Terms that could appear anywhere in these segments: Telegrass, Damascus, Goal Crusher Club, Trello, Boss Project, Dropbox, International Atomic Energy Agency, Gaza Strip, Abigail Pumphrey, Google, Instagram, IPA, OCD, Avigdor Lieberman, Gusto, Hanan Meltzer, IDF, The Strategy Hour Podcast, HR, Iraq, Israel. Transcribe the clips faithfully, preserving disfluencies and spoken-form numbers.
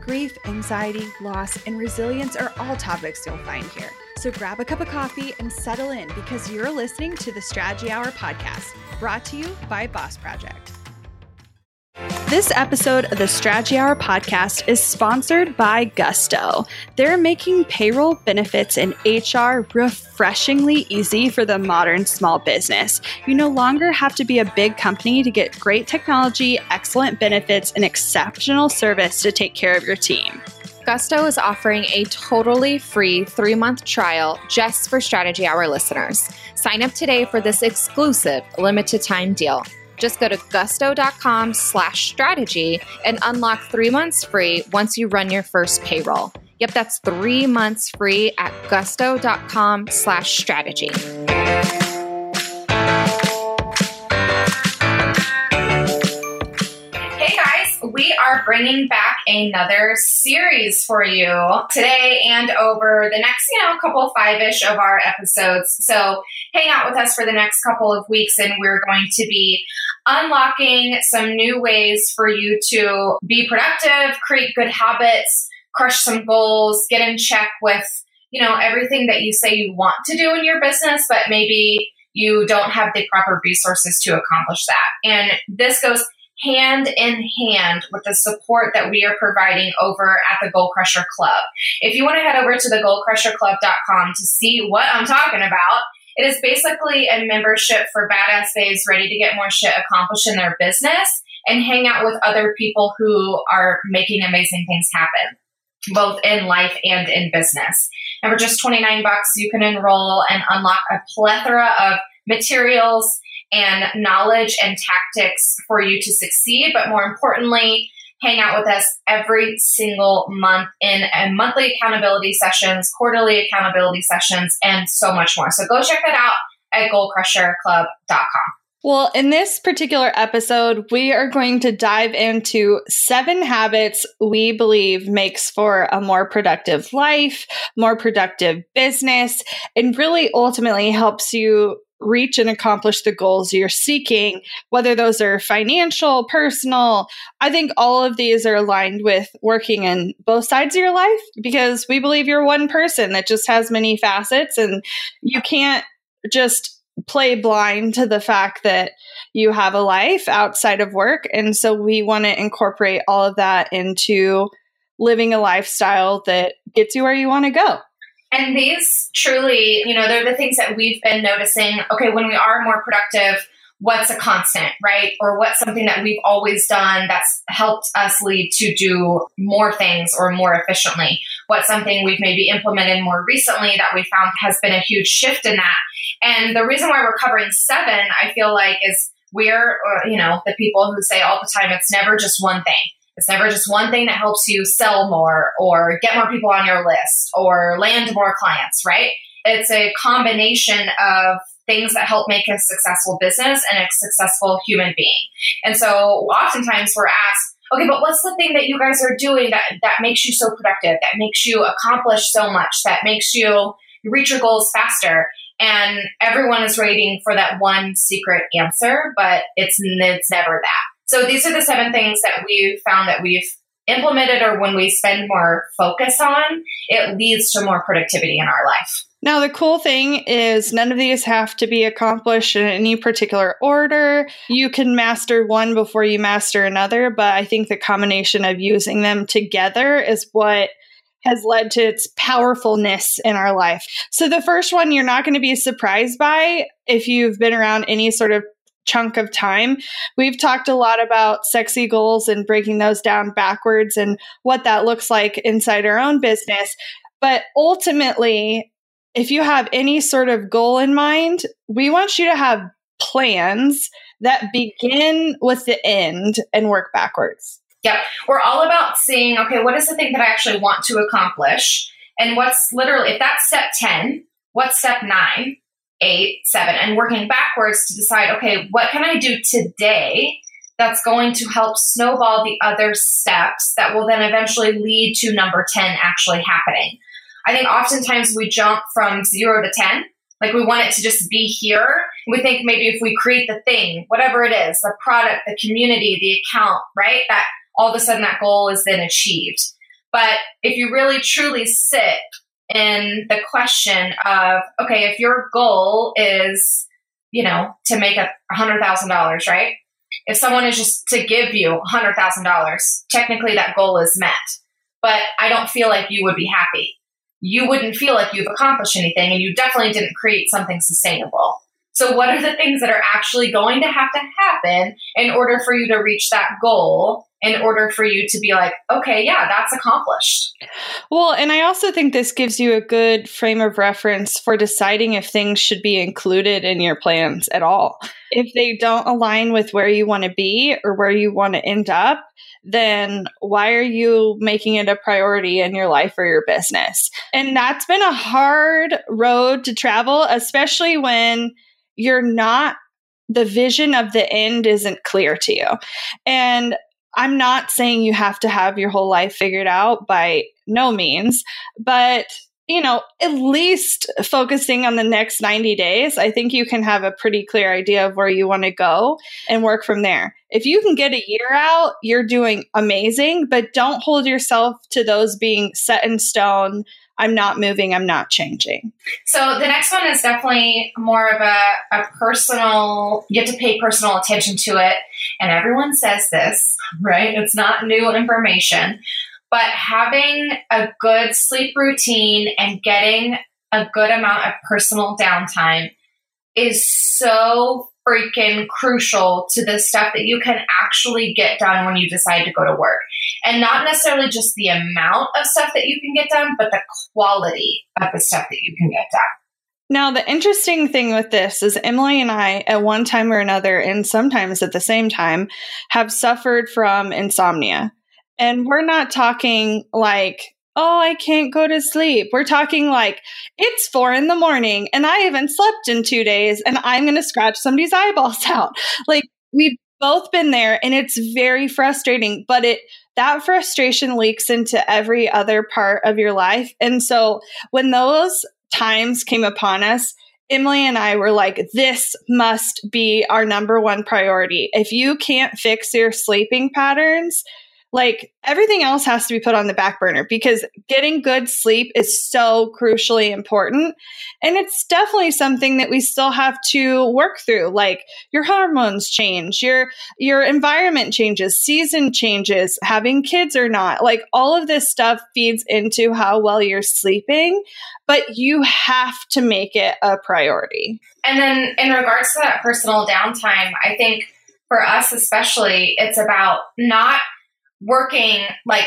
Grief, anxiety, loss, and resilience are all topics you'll find here. So grab a cup of coffee and settle in because you're listening to the Strategy Hour Podcast, brought to you by Boss Project. This episode of the Strategy Hour Podcast is sponsored by Gusto. They're making payroll, benefits, and H R refreshingly easy for the modern small business. You no longer have to be a big company to get great technology, excellent benefits, and exceptional service to take care of your team. Gusto is offering a totally free three-month trial just for Strategy Hour listeners. Sign up today for this exclusive limited-time deal. Just go to gusto.com slash strategy and unlock three months free once you run your first payroll. Yep, that's three months free at gusto.com slash strategy. Hey guys, we are bringing back another series for you today and over the next, you know, couple five-ish of our episodes. So hang out with us for the next couple of weeks and we're going to be unlocking some new ways for you to be productive, create good habits, crush some goals, get in check with, you know, everything that you say you want to do in your business, but maybe you don't have the proper resources to accomplish that. And this goes hand in hand with the support that we are providing over at the Goal Crusher Club. If you want to head over to the goal crusher club dot com to see what I'm talking about, it is basically a membership for badass babes ready to get more shit accomplished in their business and hang out with other people who are making amazing things happen, both in life and in business. And for just twenty-nine bucks, you can enroll and unlock a plethora of materials and knowledge and tactics for you to succeed, but more importantly, hang out with us every single month in a monthly accountability sessions, quarterly accountability sessions, and so much more. So go check that out at goal crusher club dot com. Well, in this particular episode, we are going to dive into seven habits we believe makes for a more productive life, more productive business, and really ultimately helps you reach and accomplish the goals you're seeking, whether those are financial, personal. I think all of these are aligned with working in both sides of your life because we believe you're one person that just has many facets and you can't just play blind to the fact that you have a life outside of work. And so we want to incorporate all of that into living a lifestyle that gets you where you want to go. And these truly, you know, they're the things that we've been noticing. Okay, when we are more productive, what's a constant, right? Or what's something that we've always done that's helped us lead to do more things or more efficiently? What's something we've maybe implemented more recently that we found has been a huge shift in that? And the reason why we're covering seven, I feel like, is we're, or, you know, the people who say all the time, it's never just one thing. It's never just one thing that helps you sell more or get more people on your list or land more clients, right? It's a combination of things that help make a successful business and a successful human being. And so oftentimes we're asked, okay, but what's the thing that you guys are doing that, that makes you so productive, that makes you accomplish so much, that makes you reach your goals faster? And everyone is waiting for that one secret answer, but it's it's never that. So these are the seven things that we've found that we've implemented or when we spend more focus on, it leads to more productivity in our life. Now, the cool thing is none of these have to be accomplished in any particular order. You can master one before you master another, but I think the combination of using them together is what has led to its powerfulness in our life. So the first one you're not going to be surprised by if you've been around any sort of chunk of time. We've talked a lot about sexy goals and breaking those down backwards and what that looks like inside our own business. But ultimately, if you have any sort of goal in mind, we want you to have plans that begin with the end and work backwards. Yep. We're all about seeing, okay, what is the thing that I actually want to accomplish? And what's literally, if that's step ten, what's step nine, eight, seven, and working backwards to decide, okay, what can I do today that's going to help snowball the other steps that will then eventually lead to number ten actually happening. I think oftentimes we jump from zero to ten. Like we want it to just be here. We think maybe if we create the thing, whatever it is, the product, the community, the account, right? That all of a sudden that goal is then achieved. But if you really truly sit in the question of, okay, if your goal is, you know, to make a one hundred thousand dollars, right? If someone is just to give you one hundred thousand dollars, technically that goal is met, but I don't feel like you would be happy. You wouldn't feel like you've accomplished anything, and you definitely didn't create something sustainable. So what are the things that are actually going to have to happen in order for you to reach that goal, in order for you to be like, okay, yeah, that's accomplished? Well, and I also think this gives you a good frame of reference for deciding if things should be included in your plans at all. If they don't align with where you want to be or where you want to end up, then why are you making it a priority in your life or your business? And that's been a hard road to travel, especially when you're not, the vision of the end isn't clear to you. And I'm not saying you have to have your whole life figured out by no means, but you know, at least focusing on the next ninety days, I think you can have a pretty clear idea of where you want to go and work from there. If you can get a year out, you're doing amazing, but don't hold yourself to those being set in stone. I'm not moving. I'm not changing. So the next one is definitely more of a, a personal, you have to pay personal attention to it. And everyone says this, right? It's not new information, but having a good sleep routine and getting a good amount of personal downtime is so freaking crucial to the stuff that you can actually get done when you decide to go to work. And not necessarily just the amount of stuff that you can get done, but the quality of the stuff that you can get done. Now, the interesting thing with this is Emily and I, at one time or another, and sometimes at the same time, have suffered from insomnia. And we're not talking like, oh, I can't go to sleep. We're talking like, it's four in the morning and I haven't slept in two days and I'm going to scratch somebody's eyeballs out. Like, we've both been there and it's very frustrating, but it that frustration leaks into every other part of your life. And so when those times came upon us, Emily and I were like, this must be our number one priority. If you can't fix your sleeping patterns, like, everything else has to be put on the back burner, because getting good sleep is so crucially important. And it's definitely something that we still have to work through. Like, your hormones change, your your environment changes, season changes, having kids or not. Like, all of this stuff feeds into how well you're sleeping, but you have to make it a priority. And then in regards to that personal downtime, I think for us especially, it's about not working like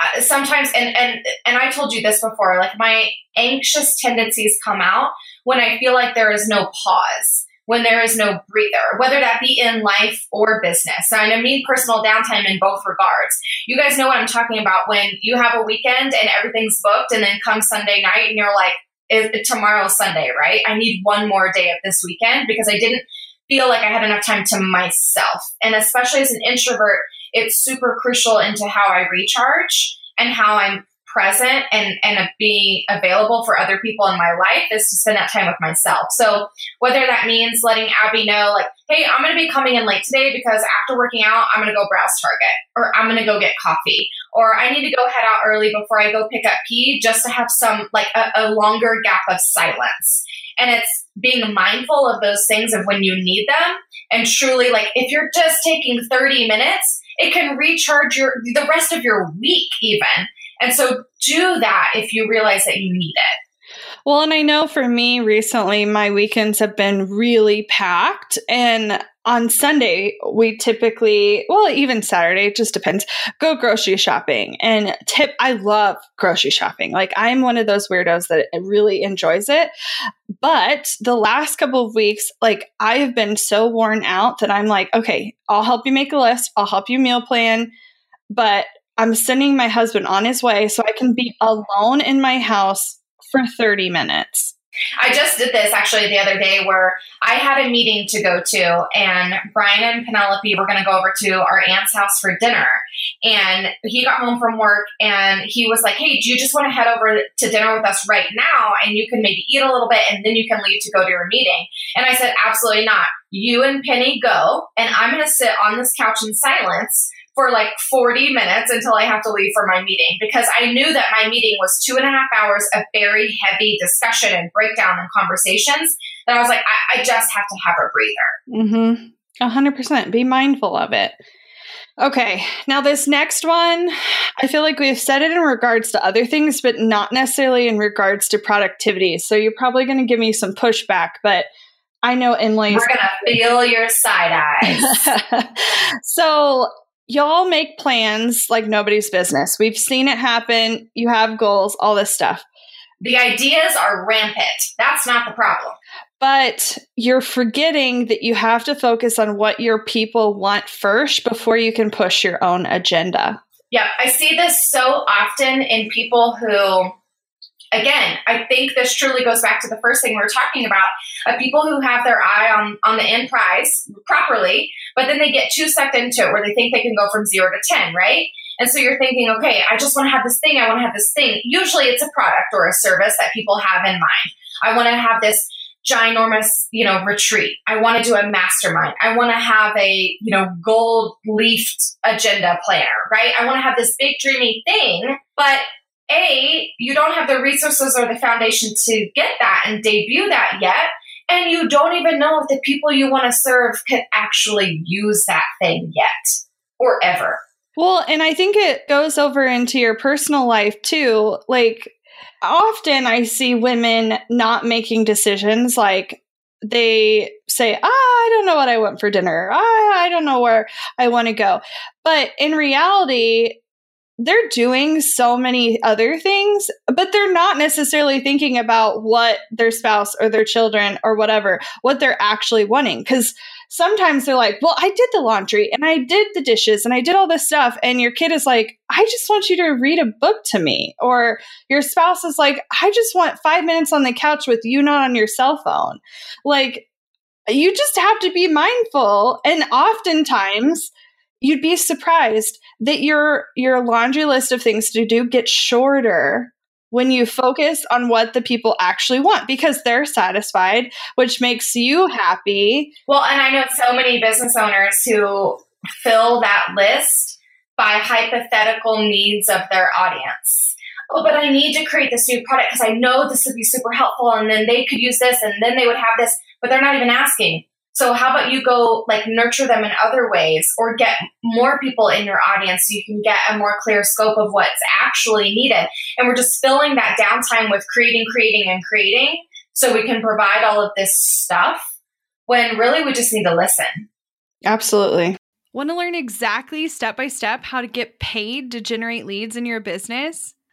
uh, sometimes, and, and, and I told you this before, like, my anxious tendencies come out when I feel like there is no pause, when there is no breather, whether that be in life or business. So I mean, personal downtime in both regards. You guys know what I'm talking about when you have a weekend and everything's booked, and then come Sunday night and you're like, is tomorrow's Sunday, right? I need one more day of this weekend because I didn't feel like I had enough time to myself. And especially as an introvert, it's super crucial into how I recharge and how I'm present and, and being available for other people in my life is to spend that time with myself. So whether that means letting Abby know, like, hey, I'm going to be coming in late today because after working out, I'm going to go browse Target, or I'm going to go get coffee, or I need to go head out early before I go pick up pee, just to have some, like, a, a longer gap of silence. And it's being mindful of those things of when you need them. And truly, like, if you're just taking thirty minutes, it can recharge your the rest of your week even. And so do that if you realize that you need it. Well, and I know for me recently, my weekends have been really packed. And on Sunday, we typically, well, even Saturday, it just depends, go grocery shopping. And tip, I love grocery shopping. Like, I'm one of those weirdos that really enjoys it. But the last couple of weeks, like, I have been so worn out that I'm like, okay, I'll help you make a list. I'll help you meal plan. But I'm sending my husband on his way so I can be alone in my house for thirty minutes. I just did this actually the other day where I had a meeting to go to, and Brian and Penelope were going to go over to our aunt's house for dinner. And he got home from work and he was like, hey, do you just want to head over to dinner with us right now? And you can maybe eat a little bit and then you can leave to go to your meeting. And I said, absolutely not. You and Penny go, and I'm going to sit on this couch in silence for like forty minutes until I have to leave for my meeting, because I knew that my meeting was two and a half hours of very heavy discussion and breakdown and conversations that I was like, I, I just have to have a breather. Mm-hmm. A hundred percent. Be mindful of it. Okay. Now this next one, I feel like we've said it in regards to other things, but not necessarily in regards to productivity. So you're probably going to give me some pushback, but I know Emily's- We're going to feel your side eyes. So- Y'all make plans like nobody's business. We've seen it happen. You have goals, all this stuff. The ideas are rampant. That's not the problem. But you're forgetting that you have to focus on what your people want first before you can push your own agenda. Yeah, I see this so often in people who, again, I think this truly goes back to the first thing we were talking about, of people who have their eye on, on the end prize properly, but then they get too sucked into it where they think they can go from zero to ten, right? And so you're thinking, okay, I just want to have this thing. I want to have this thing. Usually it's a product or a service that people have in mind. I want to have this ginormous, you know, retreat. I want to do a mastermind. I want to have a, you know, gold leafed agenda planner, right? I want to have this big dreamy thing, but A, you don't have the resources or the foundation to get that and debut that yet. And you don't even know if the people you want to serve could actually use that thing yet or ever. Well, and I think it goes over into your personal life too. Like often I see women not making decisions. Like they say, ah, I don't know what I want for dinner. Ah, I don't know where I want to go. But in reality, they're doing so many other things, but they're not necessarily thinking about what their spouse or their children or whatever, what they're actually wanting. Because sometimes they're like, well, I did the laundry and I did the dishes and I did all this stuff. And your kid is like, I just want you to read a book to me. Or your spouse is like, I just want five minutes on the couch with you, not on your cell phone. Like, you just have to be mindful. And oftentimes, you'd be surprised that your your laundry list of things to do gets shorter when you focus on what the people actually want, because they're satisfied, which makes you happy. Well, and I know so many business owners who fill that list by hypothetical needs of their audience. Oh, but I need to create this new product because I know this would be super helpful, and then they could use this, and then they would have this, but they're not even asking. So how about you go like nurture them in other ways or get more people in your audience so you can get a more clear scope of what's actually needed. And we're just filling that downtime with creating, creating, and creating so we can provide all of this stuff when really we just need to listen. Absolutely. Want to learn exactly step by step how to get paid to generate leads in your business?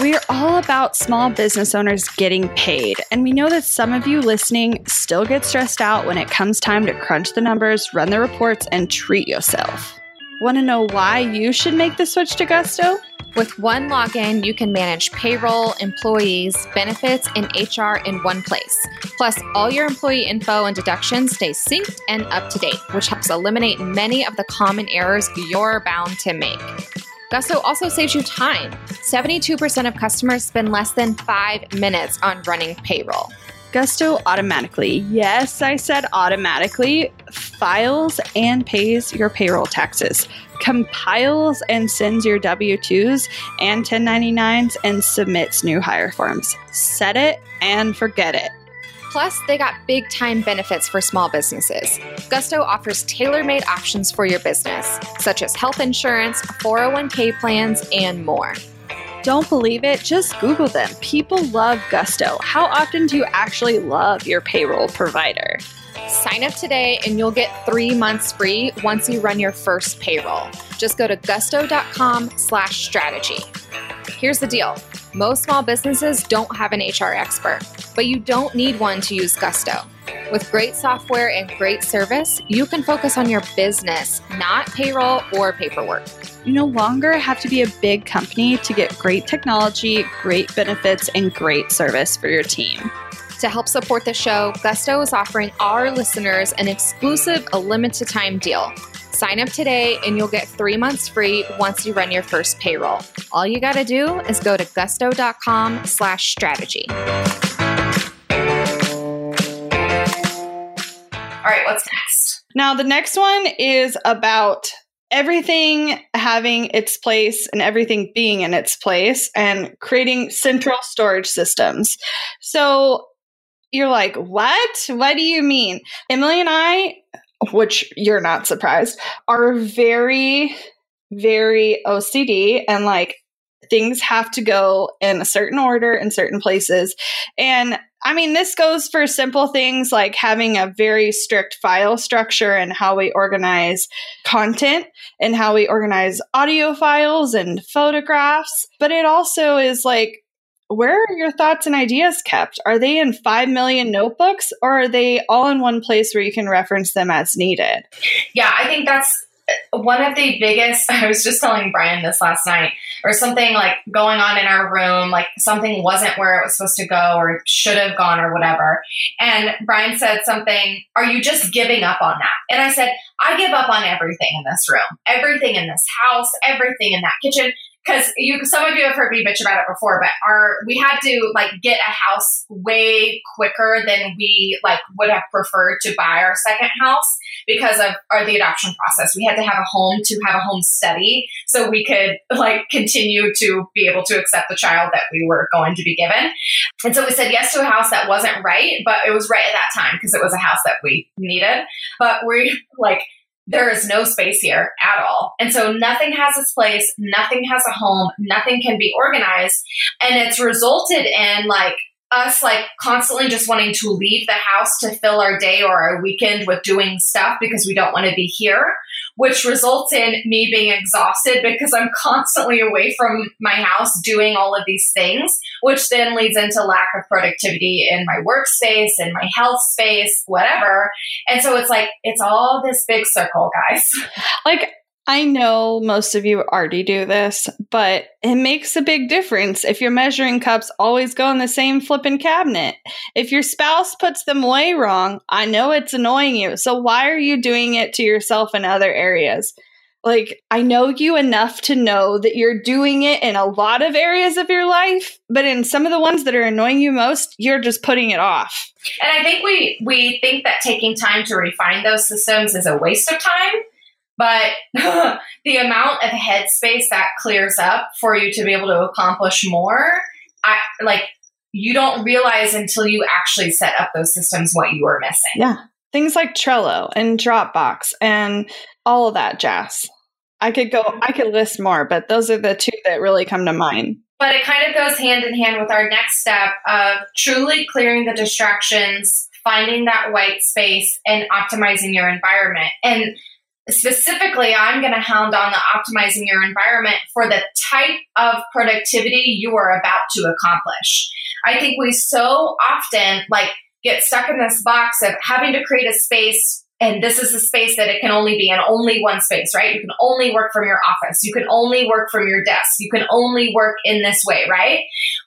We are all about small business owners getting paid, and we know that some of you listening still get stressed out when it comes time to crunch the numbers, run the reports, and treat yourself. Want to know why you should make the switch to Gusto? With one login, you can manage payroll, employees, benefits, and H R in one place. Plus, all your employee info and deductions stay synced and up to date, which helps eliminate many of the common errors you're bound to make. Gusto also saves you time. seventy-two percent of customers spend less than five minutes on running payroll. Gusto automatically, yes, I said automatically, files and pays your payroll taxes, compiles and sends your W two's and ten ninety-nines, and submits new hire forms. Set it and forget it. Plus, they got big-time benefits for small businesses. Gusto offers tailor-made options for your business, such as health insurance, four oh one k plans, and more. Don't believe it? Just Google them. People love Gusto. How often do you actually love your payroll provider? Sign up today and you'll get three months free once you run your first payroll. Just go to gusto.com slash strategy. Here's the deal. Most small businesses don't have an H R expert, but you don't need one to use Gusto. With great software and great service, you can focus on your business, not payroll or paperwork. You no longer have to be a big company to get great technology, great benefits, and great service for your team. To help support the show, Gusto is offering our listeners an exclusive, a limited time deal. Sign up today and you'll get three months free once you run your first payroll. All you got to do is go to gusto.com slash strategy. All right, what's next? Now, the next one is about everything having its place and everything being in its place and creating central storage systems. So you're like, what? What do you mean? Emily and I, which you're not surprised, are very, very O C D, and like things have to go in a certain order in certain places. And I mean, this goes for simple things like having a very strict file structure and how we organize content and how we organize audio files and photographs. But it also is like, where are your thoughts and ideas kept? Are they in five million notebooks, or are they all in one place where you can reference them as needed? Yeah, I think that's one of the biggest. I was just telling Brian this last night, or something like going on in our room, like something wasn't where it was supposed to go or should have gone or whatever. And Brian said something, are you just giving up on that? And I said, I give up on everything in this room, everything in this house, everything in that kitchen. Because you, some of you have heard me bitch about it before, but our we had to like get a house way quicker than we like would have preferred to buy our second house because of our the adoption process. We had to have a home to have a home study so we could like continue to be able to accept the child that we were going to be given. And so we said yes to a house that wasn't right, but it was right at that time because it was a house that we needed. But we like. There is no space here at all. And so nothing has its place. Nothing has a home. Nothing can be organized. And it's resulted in like us like constantly just wanting to leave the house to fill our day or our weekend with doing stuff because we don't want to be here, which results in me being exhausted because I'm constantly away from my house doing all of these things, which then leads into lack of productivity in my workspace, in my health space, whatever. And so it's like, it's all this big circle, guys. Like, I know most of you already do this, but it makes a big difference if your measuring cups always go in the same flipping cabinet. If your spouse puts them away wrong, I know it's annoying you. So why are you doing it to yourself in other areas? Like, I know you enough to know that you're doing it in a lot of areas of your life, but in some of the ones that are annoying you most, you're just putting it off. And I think we, we think that taking time to refine those systems is a waste of time. But the amount of headspace that clears up for you to be able to accomplish more, I like you don't realize until you actually set up those systems what you are missing. Yeah. Things like Trello and Dropbox and all of that jazz. I could go, I could list more, but those are the two that really come to mind. But it kind of goes hand in hand with our next step of truly clearing the distractions, finding that white space, and optimizing your environment. And specifically, I'm going to hound on the optimizing your environment for the type of productivity you are about to accomplish. I think we so often like get stuck in this box of having to create a space. And this is a space that it can only be in only one space, right? You can only work from your office. You can only work from your desk. You can only work in this way, right?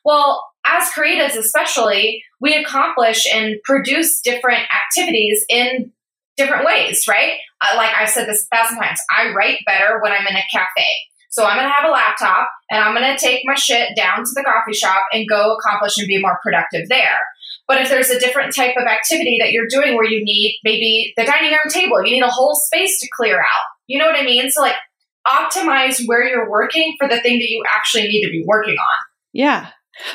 Well, as creatives especially, we accomplish and produce different activities in different ways, right? Like I've said this a thousand times, I write better when I'm in a cafe. So I'm going to have a laptop and I'm going to take my shit down to the coffee shop and go accomplish and be more productive there. But if there's a different type of activity that you're doing where you need maybe the dining room table, you need a whole space to clear out. You know what I mean? So like optimize where you're working for the thing that you actually need to be working on. Yeah.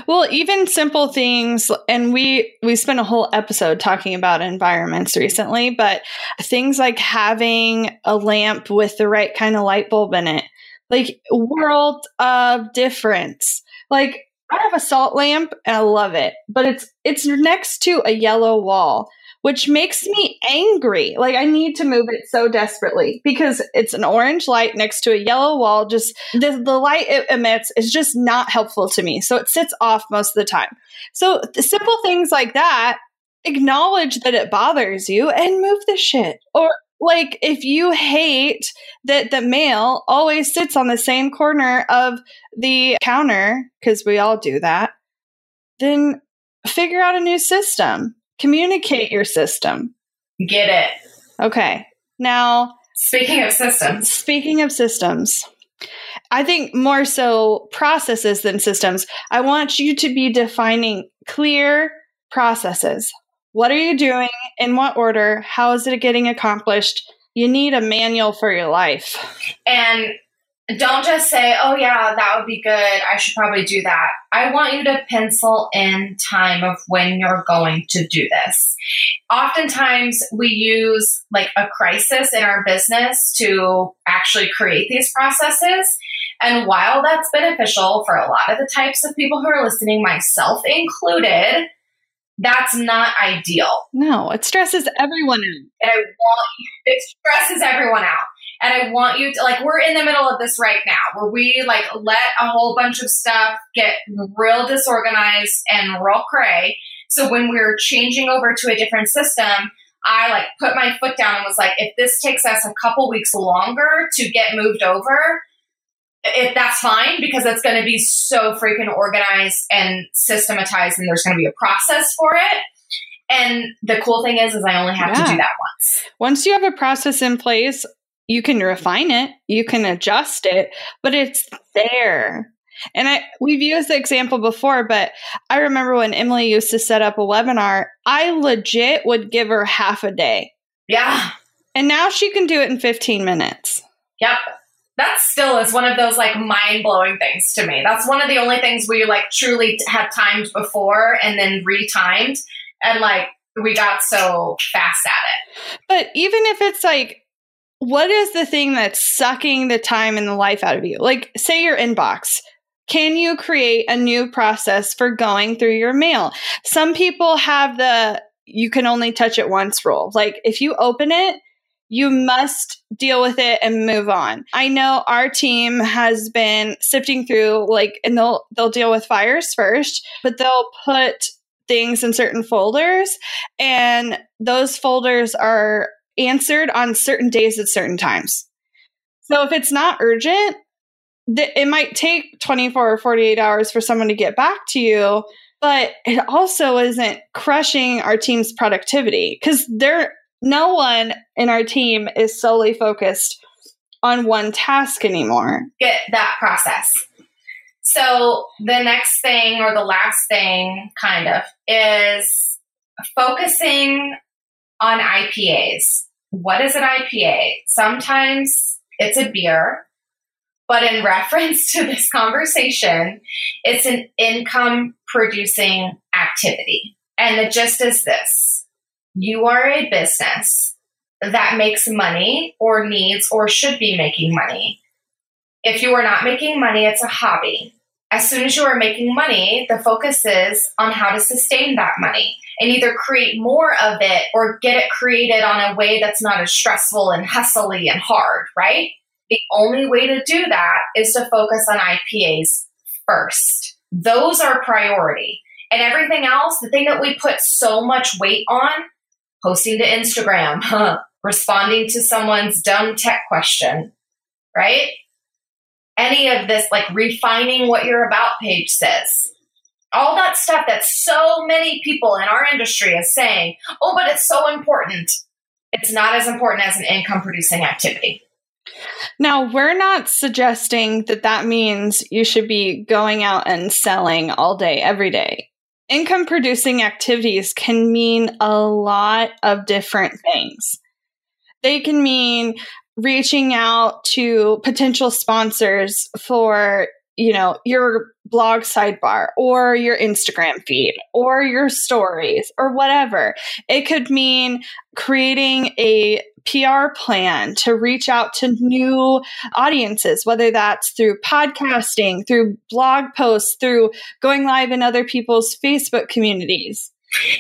Well, even simple things, and we, we spent a whole episode talking about environments recently, but things like having a lamp with the right kind of light bulb in it, like world of difference, like I have a salt lamp and I love it, but it's it's next to a yellow wall, which makes me angry. Like I need to move it so desperately because it's an orange light next to a yellow wall. Just the, the light it emits is just not helpful to me. So it sits off most of the time. So the simple things like that, acknowledge that it bothers you and move the shit. Or like if you hate that the mail always sits on the same corner of the counter, because we all do that, then figure out a new system. Communicate your system. Get it. Okay. Now, speaking of systems. Speaking of systems, I think more so processes than systems. I want you to be defining clear processes. What are you doing? In what order? How is it getting accomplished? You need a manual for your life. And don't just say, oh, yeah, that would be good. I should probably do that. I want you to pencil in time of when you're going to do this. Oftentimes, we use like a crisis in our business to actually create these processes. And while that's beneficial for a lot of the types of people who are listening, myself included, that's not ideal. No, it stresses everyone out. And I want you, it stresses everyone out. And I want you to, like, we're in the middle of this right now where we, like, let a whole bunch of stuff get real disorganized and real cray. So when we were changing over to a different system, I, like, put my foot down and was like, if this takes us a couple weeks longer to get moved over, if that's fine, because it's going to be so freaking organized and systematized and there's going to be a process for it. And the cool thing is, is I only have yeah. to do that once. Once you have a process in place, you can refine it, you can adjust it, but it's there. And I we've used the example before, but I remember when Emily used to set up a webinar, I legit would give her half a day. Yeah. And now she can do it in fifteen minutes. Yep. That still is one of those like mind-blowing things to me. That's one of the only things we like truly had timed before and then retimed. And like we got so fast at it. But even if it's like, what is the thing that's sucking the time and the life out of you? Like say your inbox. Can you create a new process for going through your mail? Some people have the you can only touch it once rule. Like if you open it, you must deal with it and move on. I know our team has been sifting through, like, and they'll they'll deal with fires first, but they'll put things in certain folders, and those folders are answered on certain days at certain times. So if it's not urgent, th- it might take twenty-four or forty-eight hours for someone to get back to you, but it also isn't crushing our team's productivity because they're no one in our team is solely focused on one task anymore. Get that process. So the next thing or the last thing kind of is focusing on I P As. What is an I P A? Sometimes it's a beer, But in reference to this conversation, it's an income producing activity. And the gist is this: you are a business that makes money or needs or should be making money. If you are not making money, it's a hobby. As soon as you are making money, the focus is on how to sustain that money and either create more of it or get it created on a way that's not as stressful and hustly and hard, right? The only way to do that is to focus on I P As first. Those are priority. And everything else, the thing that we put so much weight on, posting to Instagram, huh, responding to someone's dumb tech question, right? Any of this, like refining what your about page says, all that stuff that so many people in our industry is saying, oh, but it's so important. It's not as important as an income producing activity. Now, we're not suggesting that that means you should be going out and selling all day, every day. Income producing activities can mean a lot of different things. They can mean reaching out to potential sponsors for, you know, your blog sidebar or your Instagram feed or your stories or whatever. It could mean creating a P R plan to reach out to new audiences, whether that's through podcasting, through blog posts, through going live in other people's Facebook communities.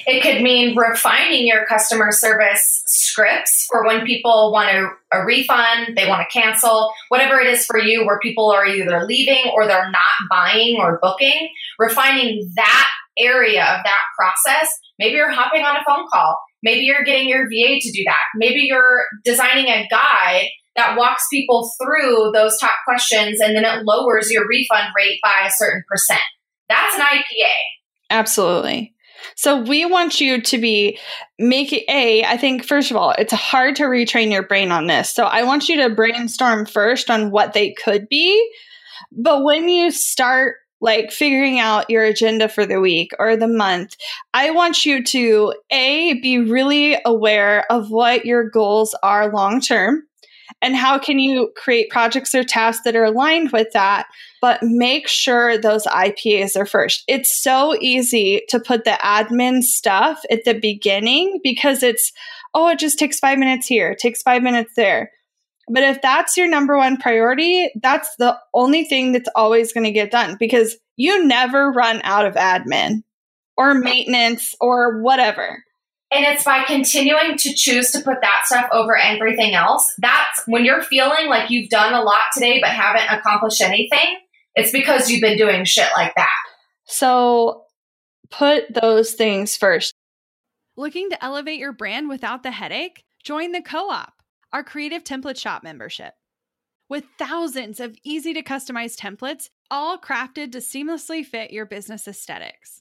It could mean refining your customer service scripts for when people want a, a refund, they want to cancel, whatever it is for you, where people are either leaving or they're not buying or booking, refining that area of that process. Maybe you're hopping on a phone call. Maybe you're getting your V A to do that. Maybe you're designing a guide that walks people through those top questions, and then it lowers your refund rate by a certain percent. That's an I P A. Absolutely. So we want you to be making a, I think, first of all, it's hard to retrain your brain on this. So I want you to brainstorm first on what they could be. But when you start like figuring out your agenda for the week or the month, I want you to A, be really aware of what your goals are long term and how can you create projects or tasks that are aligned with that, but make sure those I P As are first. It's so easy to put the admin stuff at the beginning because it's, oh, it just takes five minutes here, it takes five minutes there. But if that's your number one priority, that's the only thing that's always going to get done because you never run out of admin or maintenance or whatever. And it's by continuing to choose to put that stuff over everything else. That's when you're feeling like you've done a lot today but haven't accomplished anything. It's because you've been doing shit like that. So put those things first. Looking to elevate your brand without the headache? Join the Co-op, our Creative Template Shop membership. With thousands of easy-to-customize templates, all crafted to seamlessly fit your business aesthetics,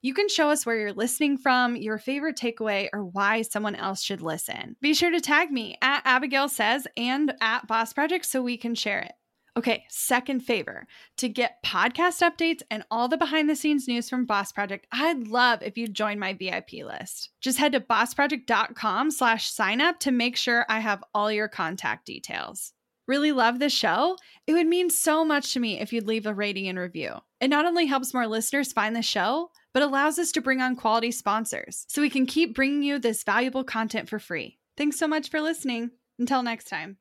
You can show us where you're listening from, your favorite takeaway, or why someone else should listen. Be sure to tag me at Abigail Says and at Boss Project so we can share it. Okay, second favor, to get podcast updates and all the behind-the-scenes news from Boss Project, I'd love if you'd join my V I P list. Just head to boss project dot com slash sign up to make sure I have all your contact details. Really love the show? It would mean so much to me if you'd leave a rating and review. It not only helps more listeners find the show, but allows us to bring on quality sponsors so we can keep bringing you this valuable content for free. Thanks so much for listening. Until next time.